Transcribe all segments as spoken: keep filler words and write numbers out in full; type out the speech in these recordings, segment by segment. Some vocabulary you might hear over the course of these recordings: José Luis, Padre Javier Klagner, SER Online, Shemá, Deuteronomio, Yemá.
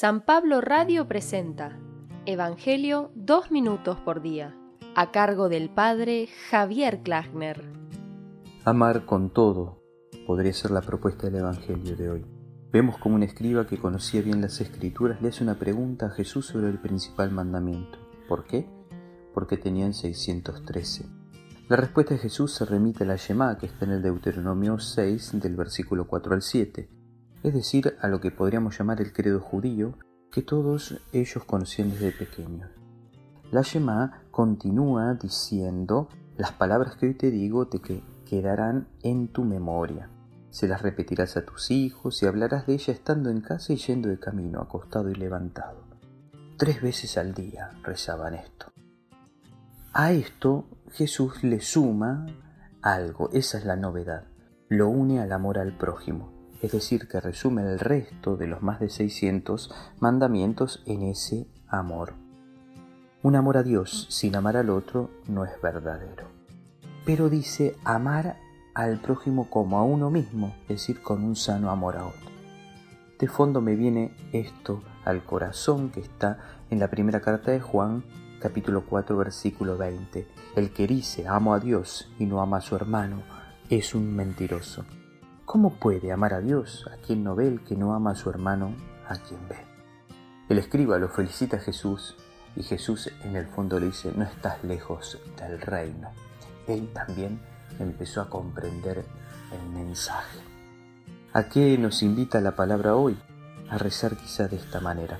San Pablo Radio presenta Evangelio dos minutos por día, a cargo del Padre Javier Klagner. Amar con todo podría ser la propuesta del Evangelio de hoy. Vemos como un escriba que conocía bien las Escrituras le hace una pregunta a Jesús sobre el principal mandamiento. ¿Por qué? Porque tenían seiscientos trece. La respuesta de Jesús se remite a la Yemá, que está en el Deuteronomio seis, del versículo cuatro al siete, es decir, a lo que podríamos llamar el credo judío, que todos ellos conocían desde pequeños. La Shemá continúa diciendo: las palabras que hoy te digo te quedarán en tu memoria. Se las repetirás a tus hijos y hablarás de ellas estando en casa y yendo de camino, acostado y levantado. Tres veces al día rezaban esto. A esto Jesús le suma algo, esa es la novedad. Lo une al amor al prójimo. Es decir, que resume el resto de los más de seiscientos mandamientos en ese amor. Un amor a Dios sin amar al otro no es verdadero. Pero dice amar al prójimo como a uno mismo, es decir, con un sano amor a otro. De fondo me viene esto al corazón que está en la primera carta de Juan, capítulo cuatro, versículo veinte. El que dice amo a Dios y no ama a su hermano es un mentiroso. ¿Cómo puede amar a Dios a quien no ve, el que no ama a su hermano a quien ve? El escriba lo felicita a Jesús y Jesús en el fondo le dice: no estás lejos del reino. Él también empezó a comprender el mensaje. ¿A qué nos invita la palabra hoy? A rezar quizá de esta manera: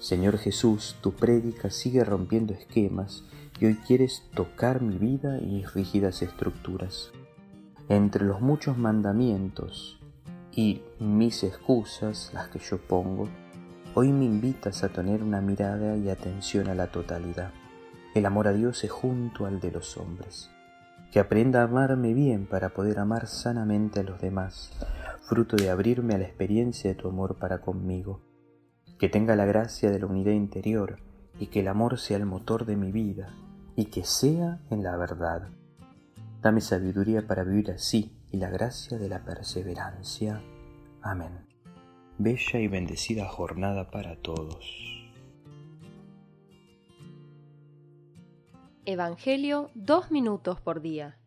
Señor Jesús, tu prédica sigue rompiendo esquemas y hoy quieres tocar mi vida y mis rígidas estructuras. Entre los muchos mandamientos y mis excusas, las que yo pongo, hoy me invitas a tener una mirada y atención a la totalidad. El amor a Dios es junto al de los hombres. Que aprenda a amarme bien para poder amar sanamente a los demás, fruto de abrirme a la experiencia de tu amor para conmigo. Que tenga la gracia de la unidad interior y que el amor sea el motor de mi vida y que sea en la verdad. Dame sabiduría para vivir así y la gracia de la perseverancia. Amén. Bella y bendecida jornada para todos. Evangelio dos minutos por día.